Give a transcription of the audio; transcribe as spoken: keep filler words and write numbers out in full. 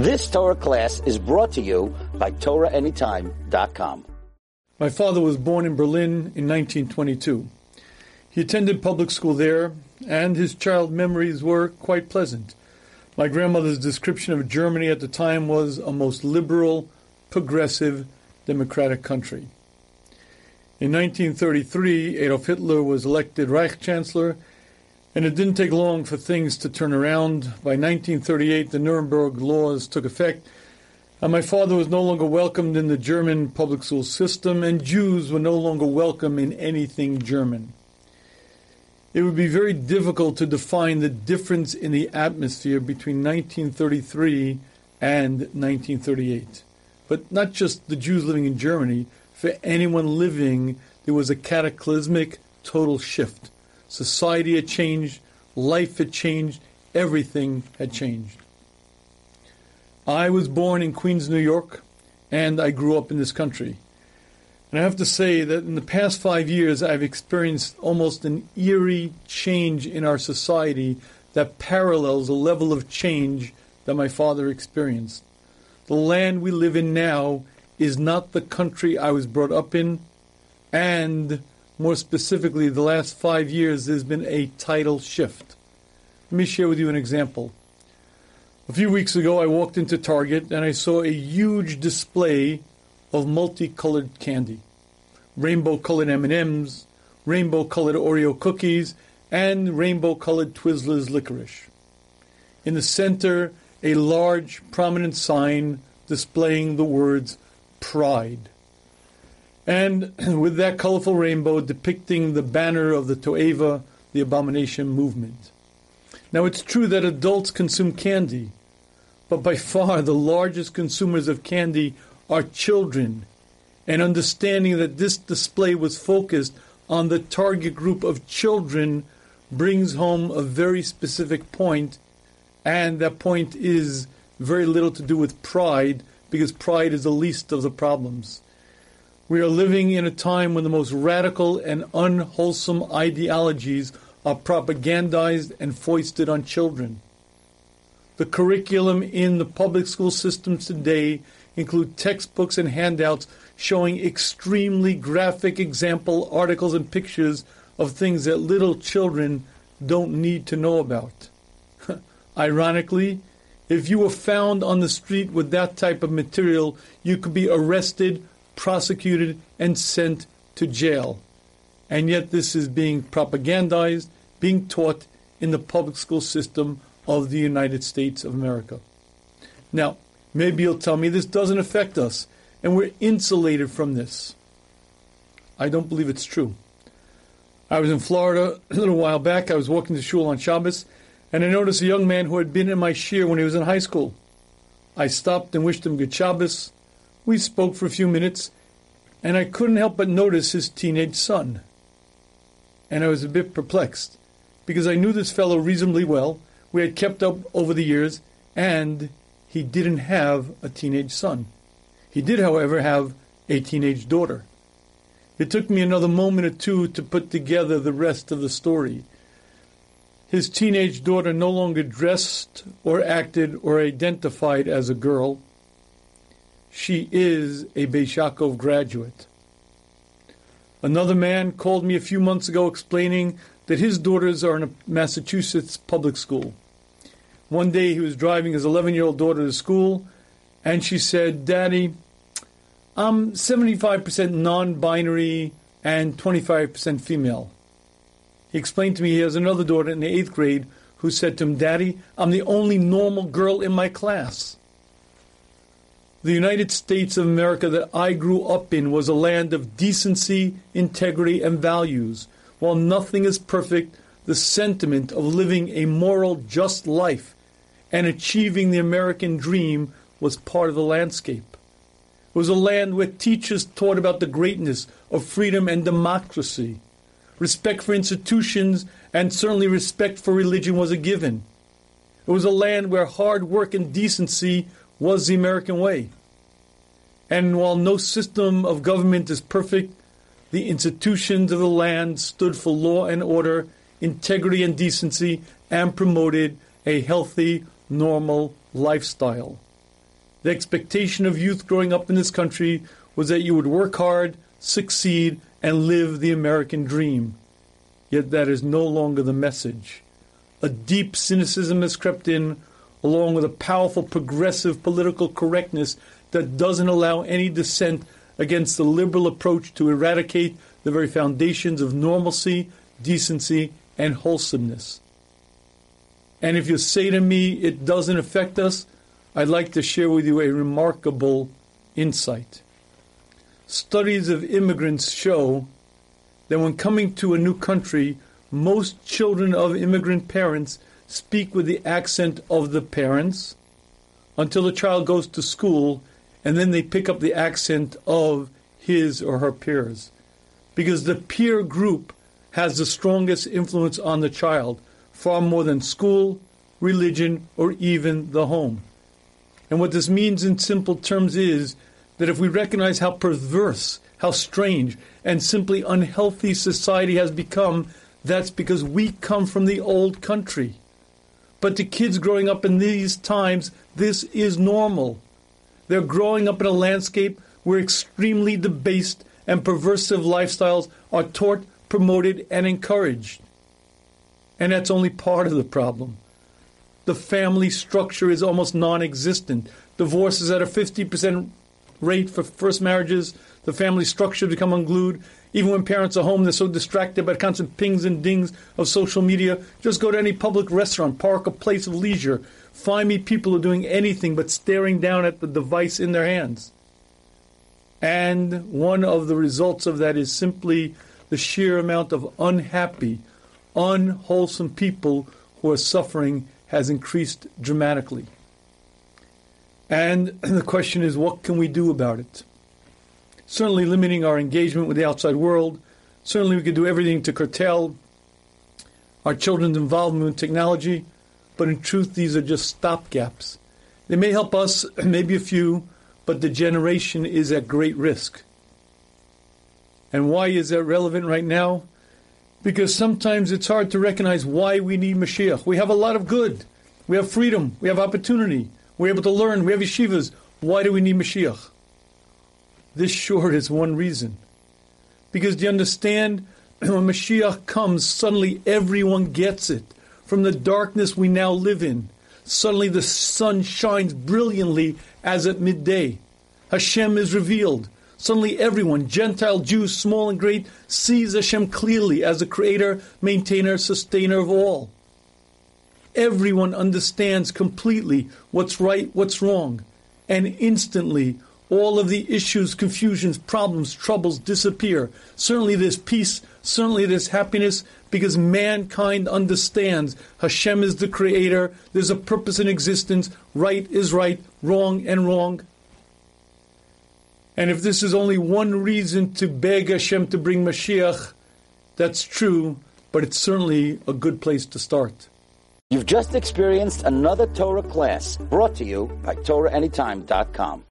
This Torah class is brought to you by Torah Anytime dot com. My father was born in Berlin in nineteen twenty-two. He attended public school there, and his child memories were quite pleasant. My grandmother's description of Germany at the time was a most liberal, progressive, democratic country. In nineteen thirty-three, Adolf Hitler was elected Reich Chancellor, and it didn't take long for things to turn around. By nineteen thirty-eight, the Nuremberg Laws took effect, and my father was no longer welcomed in the German public school system, and Jews were no longer welcome in anything German. It would be very difficult to define the difference in the atmosphere between nineteen thirty-three and nineteen thirty-eight. But not just the Jews living in Germany. For anyone living, there was a cataclysmic, total shift. Society had changed, life had changed, everything had changed. I was born in Queens, New York, and I grew up in this country. And I have to say that in the past five years, I've experienced almost an eerie change in our society that parallels the level of change that my father experienced. The land we live in now is not the country I was brought up in, and more specifically, the last five years, there's been a tidal shift. Let me share with you an example. A few weeks ago, I walked into Target, and I saw a huge display of multicolored candy, rainbow-colored M and M's, rainbow-colored Oreo cookies, and rainbow-colored Twizzlers licorice. In the center, a large, prominent sign displaying the words "Pride," and with that colorful rainbow depicting the banner of the Toeva, the abomination movement. Now, it's true that adults consume candy, but by far the largest consumers of candy are children, and understanding that this display was focused on the target group of children brings home a very specific point, and that point is very little to do with pride, because pride is the least of the problems. We are living in a time when the most radical and unwholesome ideologies are propagandized and foisted on children. The curriculum in the public school systems today include textbooks and handouts showing extremely graphic example articles and pictures of things that little children don't need to know about. Ironically, if you were found on the street with that type of material, you could be arrested, prosecuted, and sent to jail. And yet this is being propagandized, being taught in the public school system of the United States of America. Now, maybe you'll tell me this doesn't affect us, and we're insulated from this. I don't believe it's true. I was in Florida a little while back. I was walking to shul on Shabbos, and I noticed a young man who had been in my shiur when he was in high school. I stopped and wished him good Shabbos. We spoke for a few minutes, and I couldn't help but notice his teenage son. And I was a bit perplexed, because I knew this fellow reasonably well. We had kept up over the years, and he didn't have a teenage son. He did, however, have a teenage daughter. It took me another moment or two to put together the rest of the story. His teenage daughter no longer dressed or acted or identified as a girl. She is a Beishakov graduate. Another man called me a few months ago explaining that his daughters are in a Massachusetts public school. One day he was driving his eleven-year-old daughter to school, and she said, "Daddy, I'm seventy-five percent non-binary and twenty-five percent female." He explained to me he has another daughter in the eighth grade who said to him, "Daddy, I'm the only normal girl in my class." The United States of America that I grew up in was a land of decency, integrity, and values. While nothing is perfect, the sentiment of living a moral, just life and achieving the American dream was part of the landscape. It was a land where teachers taught about the greatness of freedom and democracy. Respect for institutions, and certainly respect for religion was a given. It was a land where hard work and decency was the American way. And while no system of government is perfect, the institutions of the land stood for law and order, integrity and decency, and promoted a healthy, normal lifestyle. The expectation of youth growing up in this country was that you would work hard, succeed, and live the American dream. Yet that is no longer the message. A deep cynicism has crept in, along with a powerful progressive political correctness that doesn't allow any dissent against the liberal approach to eradicate the very foundations of normalcy, decency, and wholesomeness. And if you say to me it doesn't affect us, I'd like to share with you a remarkable insight. Studies of immigrants show that when coming to a new country, most children of immigrant parents speak with the accent of the parents until the child goes to school, and then they pick up the accent of his or her peers. Because the peer group has the strongest influence on the child, far more than school, religion, or even the home. And what this means in simple terms is that if we recognize how perverse, how strange, and simply unhealthy society has become, that's because we come from the old country. But to kids growing up in these times, this is normal. They're growing up in a landscape where extremely debased and perversive lifestyles are taught, promoted, and encouraged. And that's only part of the problem. The family structure is almost non-existent. Divorce is at a fifty percent rate for first marriages. The family structure has become unglued. Even when parents are home, they're so distracted by constant pings and dings of social media. Just go to any public restaurant, park, or place of leisure. Find me people who are doing anything but staring down at the device in their hands. And one of the results of that is simply the sheer amount of unhappy, unwholesome people who are suffering has increased dramatically. And the question is, what can we do about it? Certainly limiting our engagement with the outside world. Certainly we could do everything to curtail our children's involvement with technology. But in truth, these are just stopgaps. They may help us, maybe a few, but the generation is at great risk. And why is that relevant right now? Because sometimes it's hard to recognize why we need Mashiach. We have a lot of good. We have freedom. We have opportunity. We're able to learn. We have yeshivas. Why do we need Mashiach? This sure is one reason. Because do you understand? When Mashiach comes, suddenly everyone gets it. From the darkness we now live in, suddenly the sun shines brilliantly as at midday. Hashem is revealed. Suddenly everyone, Gentile, Jew, small and great, sees Hashem clearly as the creator, maintainer, sustainer of all. Everyone understands completely what's right, what's wrong. And instantly, all of the issues, confusions, problems, troubles disappear. Certainly there's peace, certainly there's happiness, because mankind understands Hashem is the creator, there's a purpose in existence, right is right, wrong and wrong. And if this is only one reason to beg Hashem to bring Mashiach, that's true, but it's certainly a good place to start. You've just experienced another Torah class, brought to you by Torah Anytime dot com.